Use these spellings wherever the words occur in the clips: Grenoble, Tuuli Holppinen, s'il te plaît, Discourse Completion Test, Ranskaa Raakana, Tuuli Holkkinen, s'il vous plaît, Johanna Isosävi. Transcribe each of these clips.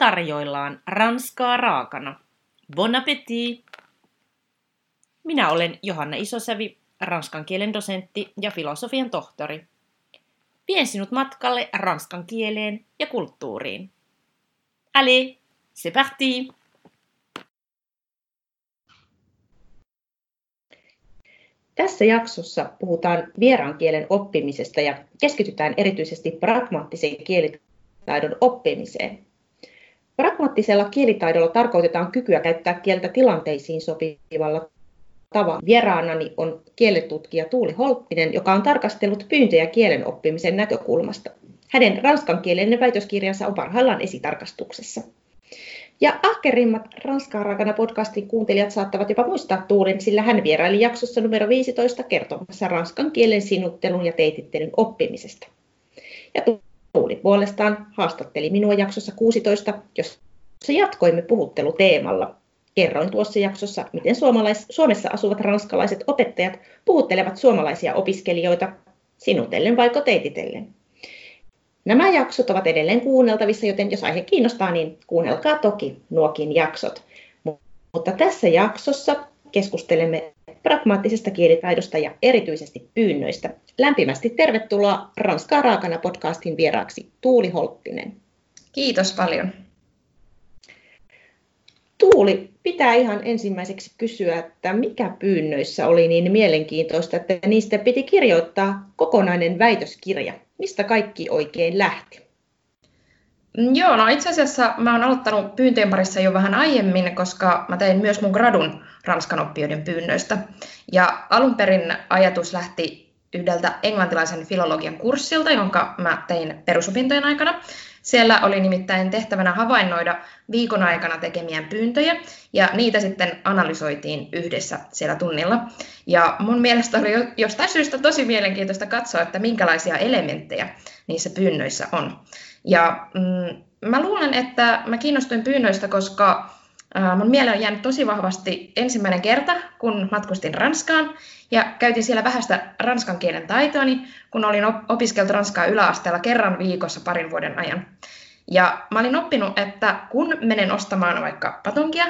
tarjoillaan Ranskaa raakana. Bon appétit! Minä olen Johanna Isosävi, ranskan kielen dosentti ja filosofian tohtori. Vien sinut matkalle ranskan kieleen ja kulttuuriin. Allez, c'est parti! Tässä jaksossa puhutaan vieraan kielen oppimisesta ja keskitytään erityisesti pragmaattisen kielitaidon oppimiseen. Pragmaattisella kielitaidolla tarkoitetaan kykyä käyttää kieltä tilanteisiin sopivalla tavalla. Vieraanani on kielentutkija Tuuli Holppinen, joka on tarkastellut pyyntöjä kielen oppimisen näkökulmasta. Hänen ranskankielinen väitöskirjansa on parhaillaan esitarkastuksessa. Ja ahkerimmat Ranskaa Raakana -podcastin kuuntelijat saattavat jopa muistaa Tuulin, sillä hän vieraili jaksossa numero 15 kertomassa ranskan kielen sinuttelun ja teitittelyn oppimisesta. Ja Tuuli puolestaan haastatteli minua jaksossa 16, jossa jatkoimme puhutteluteemalla. Kerroin tuossa jaksossa, miten Suomessa asuvat ranskalaiset opettajat puhuttelevat suomalaisia opiskelijoita sinutellen vaiko teititellen. Nämä jaksot ovat edelleen kuunneltavissa, joten jos aihe kiinnostaa, niin kuunnelkaa toki nuokin jaksot. Mutta tässä jaksossa keskustelemme pragmaattisesta kielitaidosta ja erityisesti pyynnöistä. Lämpimästi tervetuloa Ranskaa Raakana -podcastin vieraaksi Tuuli Holkkinen. Kiitos paljon. Tuuli, pitää ihan ensimmäiseksi kysyä, että mikä pyynnöissä oli niin mielenkiintoista, että niistä piti kirjoittaa kokonainen väitöskirja. Mistä kaikki oikein lähti? Joo, no itse asiassa mä oon aloittanut pyyntöjen parissa jo vähän aiemmin, koska mä tein myös mun gradun ranskan oppijoiden pyynnöistä. Ja alun perin ajatus lähti yhdeltä englantilaisen filologian kurssilta, jonka mä tein perusopintojen aikana. Siellä oli nimittäin tehtävänä havainnoida viikon aikana tekemiään pyyntöjä, ja niitä sitten analysoitiin yhdessä siellä tunnilla. Ja mun mielestä oli jostain syystä tosi mielenkiintoista katsoa, että minkälaisia elementtejä niissä pyynnöissä on. Ja mä luulen, että mä kiinnostuin pyynnöistä, koska mun mieleen on jäänyt tosi vahvasti ensimmäinen kerta, kun matkustin Ranskaan ja käytin siellä vähäistä ranskan kielen taitoani, kun olin opiskellut ranskaa yläasteella kerran viikossa parin vuoden ajan. Ja mä olin oppinut, että kun menen ostamaan vaikka patonkia,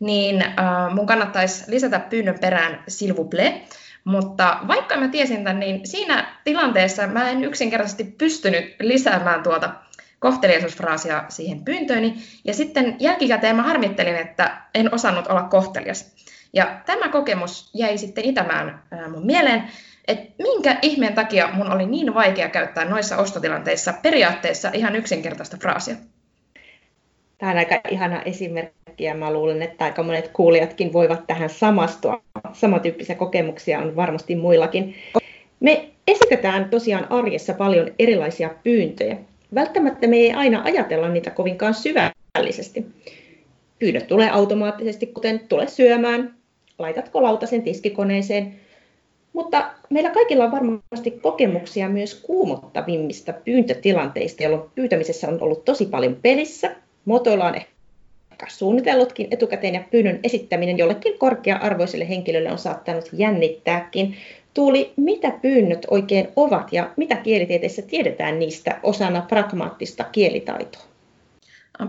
niin mun kannattaisi lisätä pyynnön perään s'il vous plaît. Mutta vaikka mä tiesin tämän, niin siinä tilanteessa mä en yksinkertaisesti pystynyt lisäämään tuota kohteliaisuusfraasia siihen pyyntööni, ja sitten jälkikäteen mä harmittelin, että en osannut olla kohtelias. Ja tämä kokemus jäi sitten itämään mun mieleen, että minkä ihmeen takia mun oli niin vaikea käyttää noissa ostotilanteissa periaatteessa ihan yksinkertaista fraasia. Tämä on aika ihana esimerkki, ja mä luulen, että aika monet kuulijatkin voivat tähän samastua. Samantyyppisiä kokemuksia on varmasti muillakin. Me esitetään tosiaan arjessa paljon erilaisia pyyntöjä. Välttämättä me ei aina ajatella niitä kovinkaan syvällisesti. Pyydöt tulee automaattisesti, kuten tule syömään, laitatko lautasen tiskikoneeseen. Mutta meillä kaikilla on varmasti kokemuksia myös kuumottavimmista pyyntötilanteista, jolloin pyytämisessä on ollut tosi paljon pelissä. Muotoilla on ehkä suunnitellutkin etukäteen, ja pyynnön esittäminen jollekin korkea-arvoiselle henkilölle on saattanut jännittääkin. Tuuli, mitä pyynnöt oikein ovat ja mitä kielitieteissä tiedetään niistä osana pragmaattista kielitaitoa?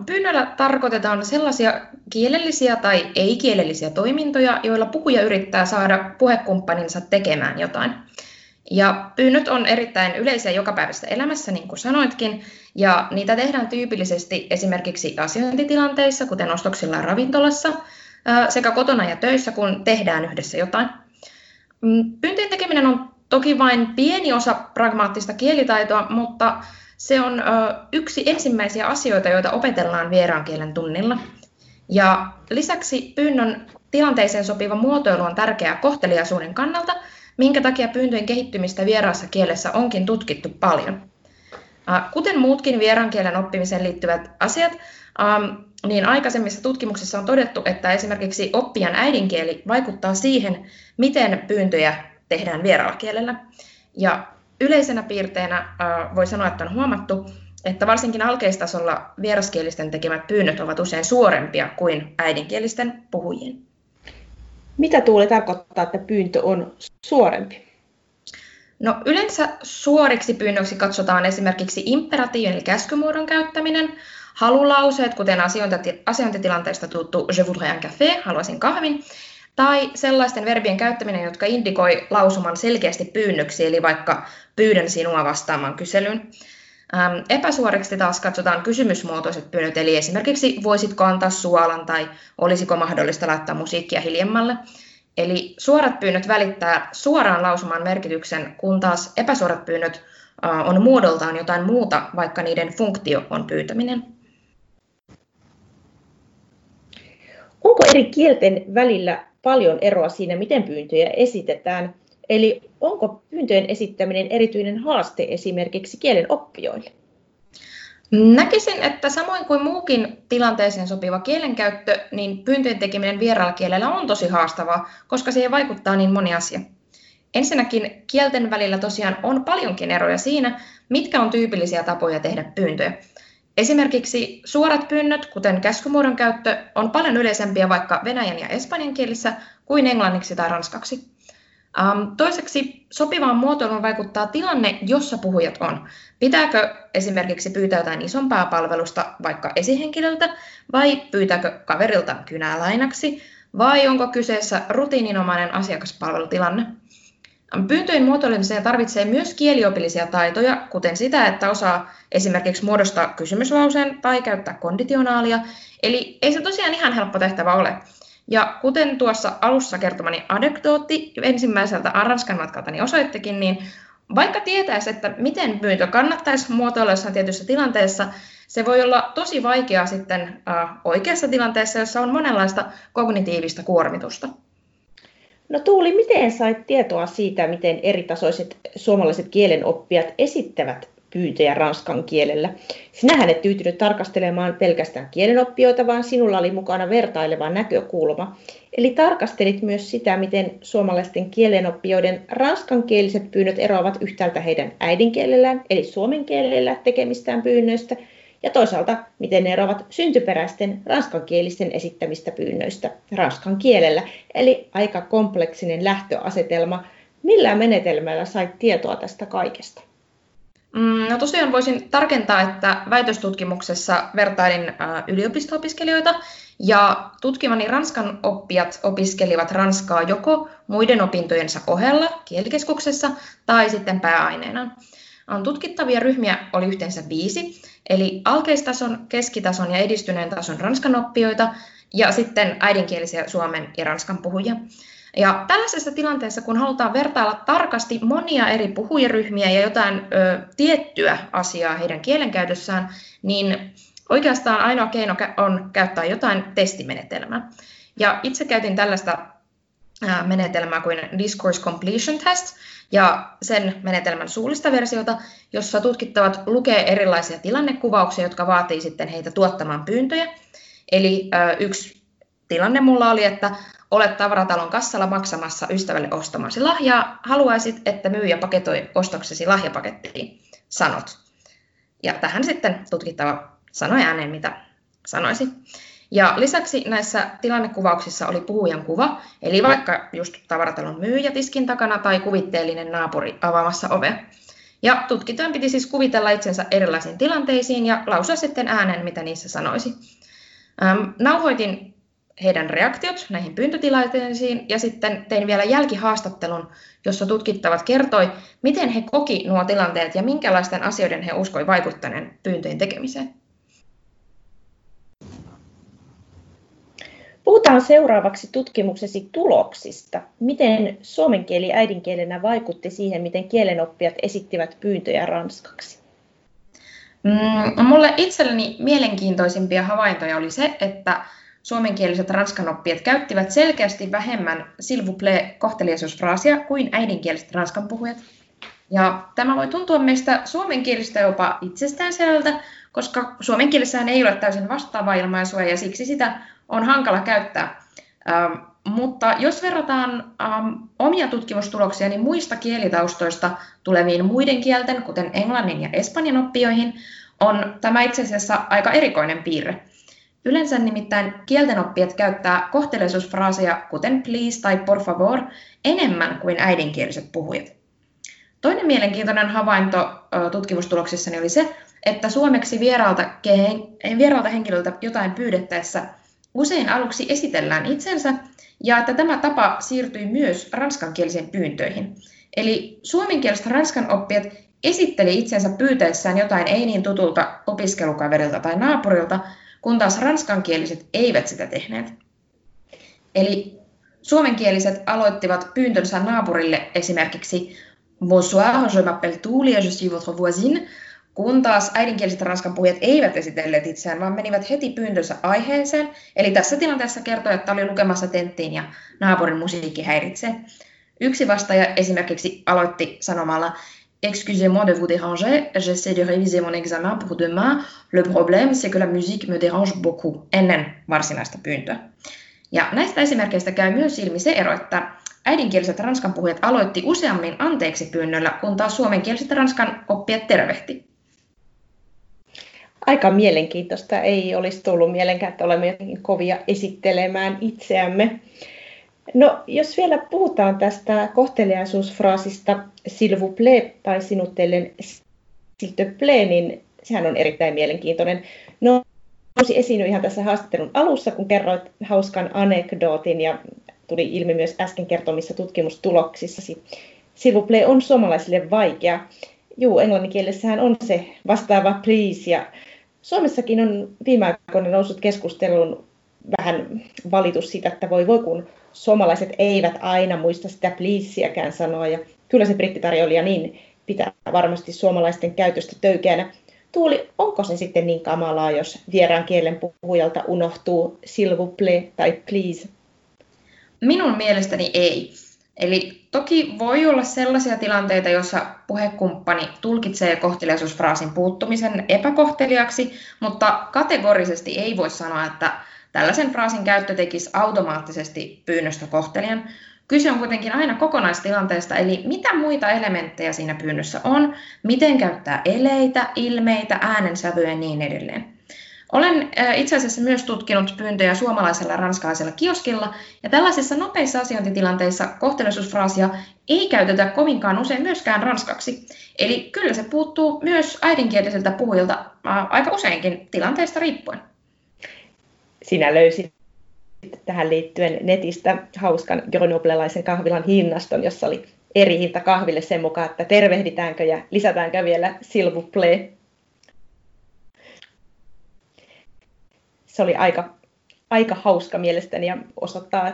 Pyynnöllä tarkoitetaan sellaisia kielellisiä tai ei-kielellisiä toimintoja, joilla puhuja yrittää saada puhekumppaninsa tekemään jotain. Ja pyynnöt on erittäin yleisiä jokapäiväisessä elämässä, niin kuin sanoitkin, ja niitä tehdään tyypillisesti esimerkiksi asiointitilanteissa, kuten ostoksilla ja ravintolassa, sekä kotona ja töissä, kun tehdään yhdessä jotain. Pyyntöjen tekeminen on toki vain pieni osa pragmaattista kielitaitoa, mutta se on yksi ensimmäisiä asioita, joita opetellaan vieraan kielen tunnilla. Ja lisäksi pyynnön tilanteeseen sopiva muotoilu on tärkeää kohteliaisuuden kannalta, minkä takia pyyntöjen kehittymistä vieraassa kielessä onkin tutkittu paljon. Kuten muutkin vieraan kielen oppimiseen liittyvät asiat, niin aikaisemmissa tutkimuksissa on todettu, että esimerkiksi oppijan äidinkieli vaikuttaa siihen, miten pyyntöjä tehdään vieraalla kielellä. Ja yleisenä piirteenä voi sanoa, että on huomattu, että varsinkin alkeistasolla vieraskielisten tekemät pyynnöt ovat usein suorempia kuin äidinkielisten puhujien. Mitä Tuuli tarkoittaa, että pyyntö on suorempi? No, yleensä suoriksi pyynnöksi katsotaan esimerkiksi imperatiivin eli käskymuodon käyttäminen, halulauseet, kuten asiointitilanteesta tuttu je voudrais un café, haluaisin kahvin, tai sellaisten verbien käyttäminen, jotka indikoi lausuman selkeästi pyynnöksi, eli vaikka pyydän sinua vastaamaan kyselyyn. Epäsuoriksi taas katsotaan kysymysmuotoiset pyynnöt, eli esimerkiksi voisitko antaa suolan tai olisiko mahdollista laittaa musiikkia hiljemmalle. Eli suorat pyynnöt välittää suoraan lausumaan merkityksen, kun taas epäsuorat pyynnöt on muodoltaan jotain muuta, vaikka niiden funktio on pyytäminen. Onko eri kielten välillä paljon eroa siinä, miten pyyntöjä esitetään? Eli onko pyyntöjen esittäminen erityinen haaste esimerkiksi kielen oppijoille? Näkisin, että samoin kuin muukin tilanteeseen sopiva kielenkäyttö, niin pyyntöjen tekeminen vieraalla kielellä on tosi haastavaa, koska siihen vaikuttaa niin moni asia. Ensinnäkin kielten välillä tosiaan on paljonkin eroja siinä, mitkä on tyypillisiä tapoja tehdä pyyntöjä. Esimerkiksi suorat pyynnöt, kuten käskymuodon käyttö, on paljon yleisempiä vaikka venäjän ja espanjan kielissä kuin englanniksi tai ranskaksi. Toiseksi sopivaan muotoiluun vaikuttaa tilanne, jossa puhujat on. Pitääkö esimerkiksi pyytää jotain isompaa palvelusta vaikka esihenkilöltä, vai pyytääkö kaverilta kynää lainaksi, vai onko kyseessä rutiininomainen asiakaspalvelutilanne? Pyyntöjen muotoilemiseen tarvitsee myös kieliopillisia taitoja, kuten sitä, että osaa esimerkiksi muodostaa kysymyslauseen tai käyttää konditionaalia, eli ei se tosiaan ihan helppo tehtävä ole. Ja kuten tuossa alussa kertomani anekdootti ensimmäiseltä Ranskan matkaltani osoittekin, niin vaikka tietäisi, että miten pyyntö kannattaisi muotoilla jossain tietyssä tilanteessa, se voi olla tosi vaikeaa sitten oikeassa tilanteessa, jossa on monenlaista kognitiivista kuormitusta. No Tuuli, miten sait tietoa siitä, miten eritasoiset suomalaiset kielenoppijat esittävät pyyntöjä ranskan kielellä? Sinähän et tyytynyt tarkastelemaan pelkästään kielenoppijoita, vaan sinulla oli mukana vertaileva näkökulma. Eli tarkastelit myös sitä, miten suomalaisten kielenoppijoiden ranskankieliset pyynnöt eroavat yhtäältä heidän äidinkielellään, eli suomen kielellä tekemistään pyynnöistä, ja toisaalta miten ne eroavat syntyperäisten ranskankielisten esittämistä pyynnöistä ranskan kielellä. Eli aika kompleksinen lähtöasetelma. Millä menetelmällä sait tietoa tästä kaikesta? No tosiaan voisin tarkentaa, että väitöstutkimuksessa vertailin yliopisto-opiskelijoita ja tutkimani ranskan oppijat opiskelivat ranskaa joko muiden opintojensa ohella kielikeskuksessa tai sitten pääaineena. Tutkittavia ryhmiä oli yhteensä 5, eli alkeistason, keskitason ja edistyneen tason ranskan oppijoita ja sitten äidinkielisiä suomen ja ranskan puhujia. Ja tällaisessa tilanteessa, kun halutaan vertailla tarkasti monia eri puhujaryhmiä ja jotain tiettyä asiaa heidän kielenkäytössään, niin oikeastaan ainoa keino on käyttää jotain testimenetelmää. Ja itse käytin tällaista menetelmää kuin Discourse Completion Test ja sen menetelmän suullista versiota, jossa tutkittavat lukee erilaisia tilannekuvauksia, jotka vaatii sitten heitä tuottamaan pyyntöjä. Eli yksi tilanne mulla oli, että olet tavaratalon kassalla maksamassa ystävälle ostamasi lahjaa, haluaisit, että myyjä paketoi ostoksesi lahjapakettiin, sanot. Ja tähän sitten tutkittava sanoi ääneen, mitä sanoisi. Ja lisäksi näissä tilannekuvauksissa oli puhujan kuva, eli vaikka just tavaratalon myyjä tiskin takana tai kuvitteellinen naapuri avaamassa ovea. Ja tutkitaan piti siis kuvitella itsensä erilaisiin tilanteisiin ja lausua sitten ääneen, mitä niissä sanoisi. Nauhoitin heidän reaktiot näihin pyyntötilanteisiin ja sitten tein vielä jälkihaastattelun, jossa tutkittavat kertoi, miten he koki nuo tilanteet ja minkälaisten asioiden he uskoi vaikuttaneen pyyntöjen tekemiseen. Puhutaan seuraavaksi tutkimuksesi tuloksista. Miten suomen kieli äidinkielenä vaikutti siihen, miten kielenoppijat esittivät pyyntöjä ranskaksi? Mulle itselleni mielenkiintoisimpia havaintoja oli se, että suomenkieliset ranskanoppijat käyttivät selkeästi vähemmän s'il vous plaît -kohteliaisuusfraasia kuin äidinkieliset ranskan puhujat. Ja tämä voi tuntua meistä suomenkielistä jopa itsestäänselvältä, koska suomen kielessähän ei ole täysin vastaavaa ilmaisua ja siksi sitä on hankala käyttää. Mutta jos verrataan omia tutkimustuloksia niin muista kielitaustoista tuleviin muiden kielten, kuten englannin ja espanjan oppijoihin, on tämä itse asiassa aika erikoinen piirre. Yleensä nimittäin kieltenoppijat käyttää kohteliaisuusfraaseja, kuten please tai por favor, enemmän kuin äidinkieliset puhujat. Toinen mielenkiintoinen havainto tutkimustuloksissani oli se, että suomeksi vieraalta henkilöltä jotain pyydettäessä usein aluksi esitellään itsensä, ja että tämä tapa siirtyi myös ranskankielisiin pyyntöihin. Eli suomenkieliset ranskan oppijat esitteli itsensä pyytäessään jotain ei niin tutulta opiskelukaverilta tai naapurilta, kun taas ranskankieliset eivät sitä tehneet. Eli suomenkieliset aloittivat pyyntönsä naapurille esimerkiksi Bonsoir, je m'appelle Tuuli, je suis votre voisine, kun taas äidinkieliset ranskan puhujat eivät esitelleet itseään, vaan menivät heti pyyntönsä aiheeseen. Eli tässä tilanteessa kertoi, että oli lukemassa tenttiin ja naapurin musiikki häiritsee. Yksi vastaaja esimerkiksi aloitti sanomalla Excusez-moi de vous déranger, j'essaie de réviser mon examen pour demain, le problème c'est que la musique me dérange beaucoup, ennen varsinaista pyyntöä. Ja näistä esimerkkeistä käy myös ilmi se ero, että äidinkieliset ranskan puhujat aloitti useammin anteeksi pyynnöllä, kun taas suomenkieliset ranskan oppijat tervehti. Aika mielenkiintoista. Ei olisi tullut mielenkään, että olemme jotenkin kovia esittelemään itseämme. No, jos vielä puhutaan tästä kohteliaisuusfraasista s'il vous plaît tai sinutellen s'il te plaît, niin sehän on erittäin mielenkiintoinen. Nousi esiin ihan tässä haastattelun alussa, kun kerroit hauskan anekdootin ja tuli ilmi myös äsken kertomissa tutkimustuloksissasi. S'il vous plaît on suomalaisille vaikea. Juu, englanninkielessähän on se vastaava please, ja Suomessakin on viime aikoina noussut keskusteluun vähän valitus siitä, että voi kun suomalaiset eivät aina muista sitä pleaseäkään sanoa, ja kyllä se brittitarjoilija niin pitää varmasti suomalaisten käytöstä töykeänä. Tuuli, onko se sitten niin kamalaa, jos vieraan kielen puhujalta unohtuu s'il vous plaît tai please? Minun mielestäni ei. Eli toki voi olla sellaisia tilanteita, joissa puhekumppani tulkitsee kohteliaisuusfraasin puuttumisen epäkohteliaksi, mutta kategorisesti ei voi sanoa, että tällaisen fraasin käyttö tekisi automaattisesti pyynnöstä kohtelijan. Kyse on kuitenkin aina kokonaistilanteesta, eli mitä muita elementtejä siinä pyynnössä on, miten käyttää eleitä, ilmeitä, äänensävyä ja niin edelleen. Olen itse asiassa myös tutkinut pyyntöjä suomalaisella ranskalaisella kioskilla, ja tällaisissa nopeissa asiointitilanteissa kohteliaisuusfraasia ei käytetä kovinkaan usein myöskään ranskaksi. Eli kyllä se puuttuu myös äidinkielisiltä puhujilta aika useinkin tilanteesta riippuen. Sinä löysit tähän liittyen netistä hauskan grenoblelaisen kahvilan hinnaston, jossa oli eri hinta kahville sen mukaan, että tervehditäänkö ja lisätäänkö vielä s'il vous plaît. Se oli aika hauska mielestäni ja osoittaa,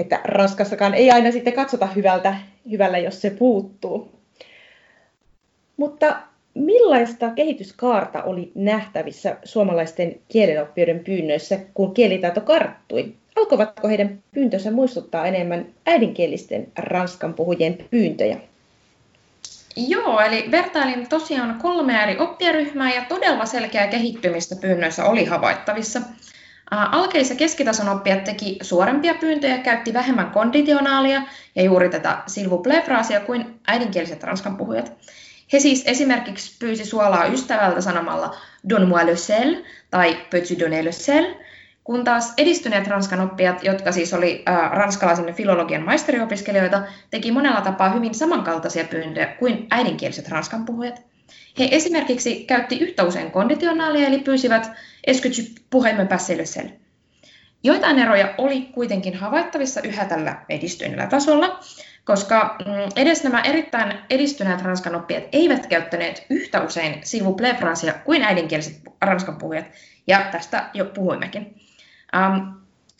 että Ranskassakaan ei aina sitten katsota hyvällä, jos se puuttuu. Mutta millaista kehityskaarta oli nähtävissä suomalaisten kielenoppijoiden pyynnöissä, kun kielitaito karttui? Alkoivatko heidän pyyntönsä muistuttaa enemmän äidinkielisten ranskan puhujien pyyntöjä? Joo, eli vertailin tosiaan 3 eri oppijaryhmää ja todella selkeää kehittymistä pyynnöissä oli havaittavissa. Alkeis- ja keskitason oppijat teki suorempia pyyntöjä, käytti vähemmän konditionaalia ja juuri tätä s'il vous plaît-fraasia kuin äidinkieliset ranskan puhujat. He siis esimerkiksi pyysi suolaa ystävältä sanomalla donne-moi le sel tai peux-tu donner le sel, kun taas edistyneet ranskan oppijat, jotka siis oli ranskalaisen filologian maisteriopiskelijoita, teki monella tapaa hyvin samankaltaisia pyyntöjä kuin äidinkieliset ranskan puhujat. He esimerkiksi käytti yhtä usein konditionaalia, eli pyysivät est-ce que tu pourrais me passer le sel. Joitain eroja oli kuitenkin havaittavissa yhä tällä edistyneellä tasolla, koska edes nämä erittäin edistyneet ranskan oppijat eivät käyttäneet yhtä usein s'il vous plaît-fraasia kuin äidinkieliset ranskan puhujat, ja tästä jo puhuimmekin.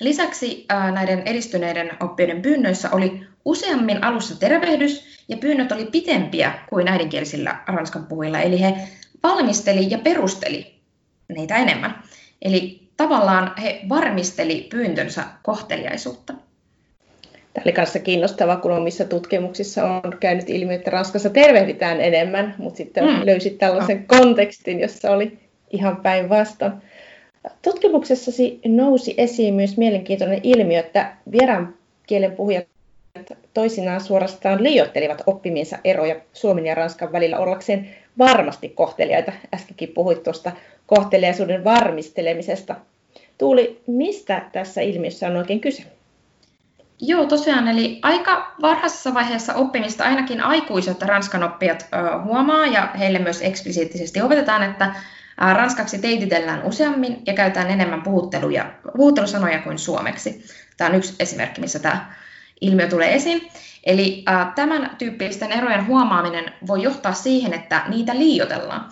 Lisäksi näiden edistyneiden oppijoiden pyynnöissä oli useammin alussa tervehdys, ja pyynnöt oli pitempiä kuin äidinkielisillä ranskan puhujilla, eli he valmisteli ja perusteli niitä enemmän. Eli tavallaan he varmisteli pyyntönsä kohteliaisuutta. Tämä oli kanssa kiinnostavaa, kun omissa tutkimuksissa on käynyt ilmi, että Ranskassa tervehditään enemmän, mutta sitten löysit tällaisen kontekstin, jossa oli ihan päinvastoin. Tutkimuksessasi nousi esiin myös mielenkiintoinen ilmiö, että vieraan kielen puhujat toisinaan suorastaan liioittelivat oppimiensa eroja suomen ja ranskan välillä ollakseen varmasti kohteliaita. Äskenkin puhuit tuosta kohteliaisuuden varmistelemisesta. Tuuli, mistä tässä ilmiössä on oikein kyse? Joo, tosiaan. Eli aika varhaisessa vaiheessa oppimista ainakin aikuiset ranskan oppijat huomaa ja heille myös eksplisiittisesti opetetaan, että ranskaksi teititellään useammin ja käytetään enemmän puhuttelusanoja kuin suomeksi. Tämä on yksi esimerkki, missä tämä ilmiö tulee esiin. Eli tämän tyyppisten erojen huomaaminen voi johtaa siihen, että niitä liioitellaan.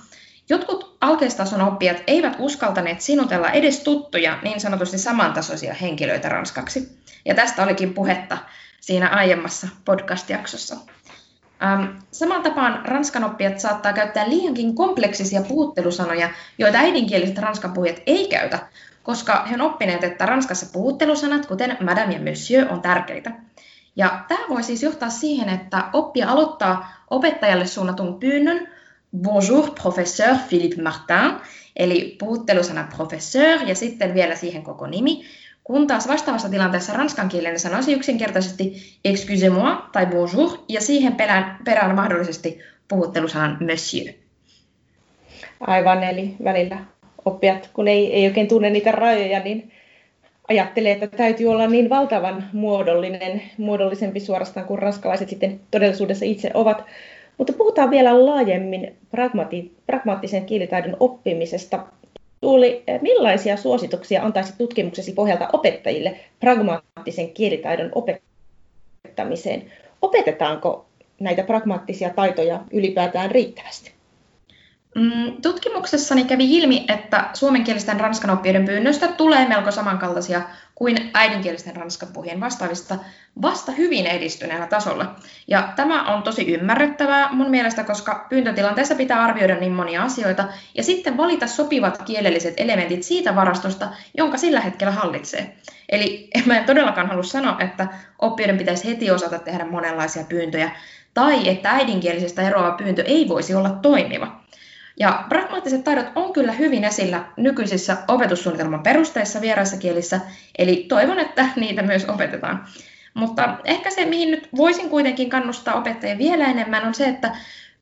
Jotkut alkeistason oppijat eivät uskaltaneet sinutella edes tuttuja niin sanotusti samantasoisia henkilöitä ranskaksi. Ja tästä olikin puhetta siinä aiemmassa podcast-jaksossa. Samaan tapaan ranskan oppijat saattaa käyttää liiankin kompleksisia puhuttelusanoja, joita äidinkieliset ranskan puhujat ei käytä, koska he ovat oppineet, että Ranskassa puhuttelusanat, kuten madame ja monsieur, on tärkeitä. Ja tämä voi siis johtaa siihen, että oppija aloittaa opettajalle suunnatun pyynnön Bonjour, professeur Philippe Martin, eli puhuttelusana professeur ja sitten vielä siihen koko nimi, kun taas vastaavassa tilanteessa ranskankielinen sanoisi yksinkertaisesti excusez-moi tai bonjour ja siihen perään mahdollisesti puhuttelusanan monsieur. Aivan, eli välillä oppijat, kun ei oikein tunne niitä rajoja, niin ajattelee, että täytyy olla niin valtavan muodollisempi suorastaan kuin ranskalaiset sitten todellisuudessa itse ovat. Mutta puhutaan vielä laajemmin pragmaattisen kielitaidon oppimisesta. Tuuli, millaisia suosituksia antaisit tutkimuksesi pohjalta opettajille pragmaattisen kielitaidon opettamiseen? Opetetaanko näitä pragmaattisia taitoja ylipäätään riittävästi? Tutkimuksessani kävi ilmi, että suomenkielisten ranskan oppijoiden pyynnöistä tulee melko samankaltaisia kuin äidinkielisten ranskan puhujien vastaavista vasta hyvin edistyneellä tasolla. Ja tämä on tosi ymmärrettävää mun mielestä, koska pyyntötilanteessa pitää arvioida niin monia asioita ja sitten valita sopivat kielelliset elementit siitä varastosta, jonka sillä hetkellä hallitsee. Eli mä en todellakaan halua sanoa, että oppijoiden pitäisi heti osata tehdä monenlaisia pyyntöjä tai että äidinkielisestä eroava pyyntö ei voisi olla toimiva. Ja pragmaattiset taidot on kyllä hyvin esillä nykyisissä opetussuunnitelman perusteissa vieraissa kielissä, eli toivon, että niitä myös opetetaan. Mutta ehkä se, mihin nyt voisin kuitenkin kannustaa opettajia vielä enemmän, on se, että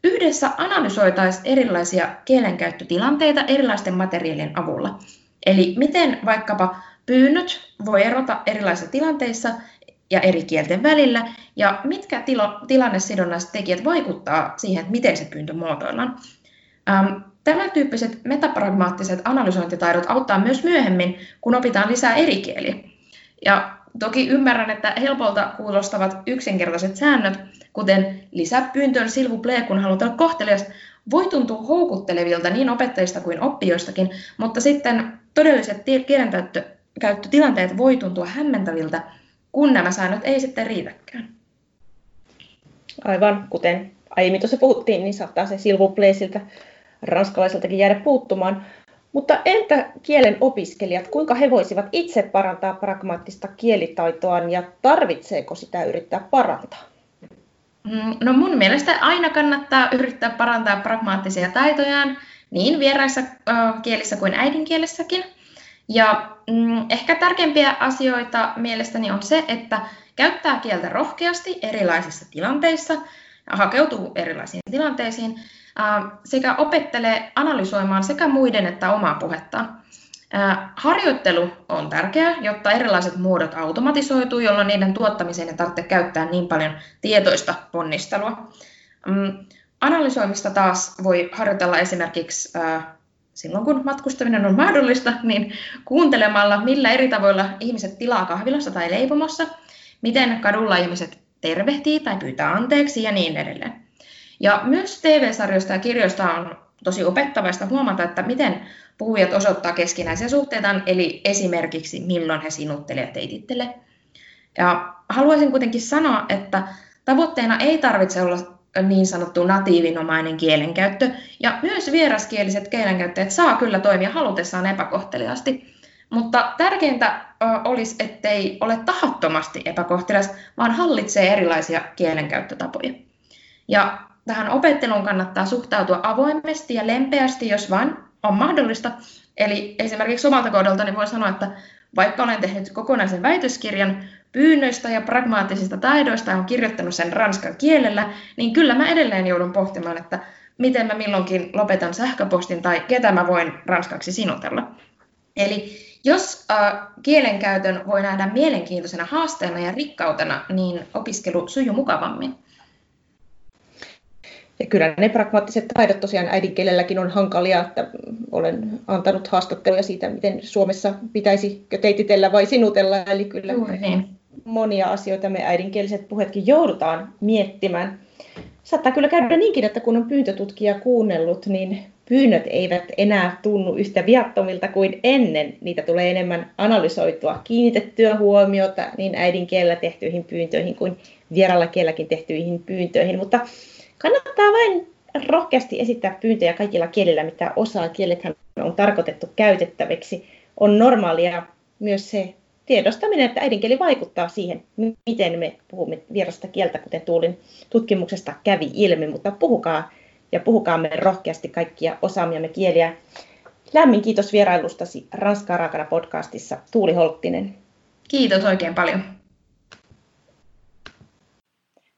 yhdessä analysoitaisiin erilaisia kielenkäyttötilanteita erilaisten materiaalien avulla. Eli miten vaikkapa pyynnöt voi erota erilaisissa tilanteissa ja eri kielten välillä, ja mitkä tilannesidonnaiset tekijät vaikuttaa siihen, että miten se pyyntö muotoillaan. Tämän tyyppiset metapragmaattiset analysointitaidot auttaa myös myöhemmin, kun opitaan lisää eri kieliä. Ja toki ymmärrän, että helpolta kuulostavat yksinkertaiset säännöt, kuten lisää pyyntöön s'il vous plaît, kun halutaan olla kohtelias, voi tuntua houkuttelevilta niin opettajista kuin oppijoistakin, mutta sitten todelliset kielenkäyttötilanteet voi tuntua hämmentäviltä, kun nämä säännöt ei sitten riitäkään. Aivan, kuten aiemmin tuossa puhuttiin, niin saattaa se s'il vous plaît siltä ranskalaiseltakin jäädä puuttumaan. Mutta entä kielen opiskelijat, kuinka he voisivat itse parantaa pragmaattista kielitaitoaan ja tarvitseeko sitä yrittää parantaa? No mun mielestä aina kannattaa yrittää parantaa pragmaattisia taitojaan niin vieraissa kielissä kuin äidinkielessäkin. Ja ehkä tärkeimpiä asioita mielestäni on se, että käyttää kieltä rohkeasti erilaisissa tilanteissa, hakeutuu erilaisiin tilanteisiin sekä opettelee analysoimaan sekä muiden että omaa puhettaan. Harjoittelu on tärkeää, jotta erilaiset muodot automatisoituu, jolloin niiden tuottamiseen ei tarvitse käyttää niin paljon tietoista ponnistelua. Analysoimista taas voi harjoitella esimerkiksi silloin, kun matkustaminen on mahdollista, niin kuuntelemalla, millä eri tavoilla ihmiset tilaa kahvilassa tai leipomossa, miten kadulla ihmiset tervehtii tai pyytää anteeksi ja niin edelleen. Ja myös TV-sarjoista ja kirjoista on tosi opettavaista huomata, että miten puhujat osoittaa keskinäisiä suhteitaan, eli esimerkiksi milloin he sinuttelee ja teitittelee. Ja haluaisin kuitenkin sanoa, että tavoitteena ei tarvitse olla niin sanottu natiivinomainen kielenkäyttö, ja myös vieraskieliset kielenkäyttäjät saa kyllä toimia halutessaan epäkohteliaasti. Mutta tärkeintä olisi, ettei ole tahattomasti epäkohtelias, vaan hallitsee erilaisia kielenkäyttötapoja. Ja tähän opetteluun kannattaa suhtautua avoimesti ja lempeästi, jos vain on mahdollista. Eli esimerkiksi omalta kohdaltani voin sanoa, että vaikka olen tehnyt kokonaisen väitöskirjan pyynnöistä ja pragmaattisista taidoista ja olen kirjoittanut sen ranskan kielellä, niin kyllä mä edelleen joudun pohtimaan, että miten mä milloinkin lopetan sähköpostin tai ketä mä voin ranskaksi sinutella. Eli jos kielenkäytön voi nähdä mielenkiintoisena haasteena ja rikkautena, niin opiskelu sujuu mukavammin. Ja kyllä ne pragmaattiset taidot tosiaan äidinkielelläkin on hankalia, että olen antanut haastatteluja siitä, miten Suomessa pitäisi teititellä vai sinutella. Eli kyllä monia asioita me äidinkieliset puheetkin joudutaan miettimään. Saattaa kyllä käydä niinkin, että kun on pyyntötutkija kuunnellut, niin pyynnöt eivät enää tunnu yhtä viattomilta kuin ennen. Niitä tulee enemmän analysoitua, kiinnitettyä huomiota niin äidinkielellä tehtyihin pyyntöihin kuin vieraalla kielelläkin tehtyihin pyyntöihin. Mutta kannattaa vain rohkeasti esittää pyyntöjä kaikilla kielillä, mitä osaa. Kielethän on tarkoitettu käytettäväksi. On normaalia myös se tiedostaminen, että äidinkieli vaikuttaa siihen, miten me puhumme vierasta kieltä, kuten Tuulin tutkimuksesta kävi ilmi. Mutta puhukaamme rohkeasti kaikkia osaamiamme kieliä. Lämmin kiitos vierailustasi Ranskaa Raakana -podcastissa, Tuuli Holkkinen. Kiitos oikein paljon.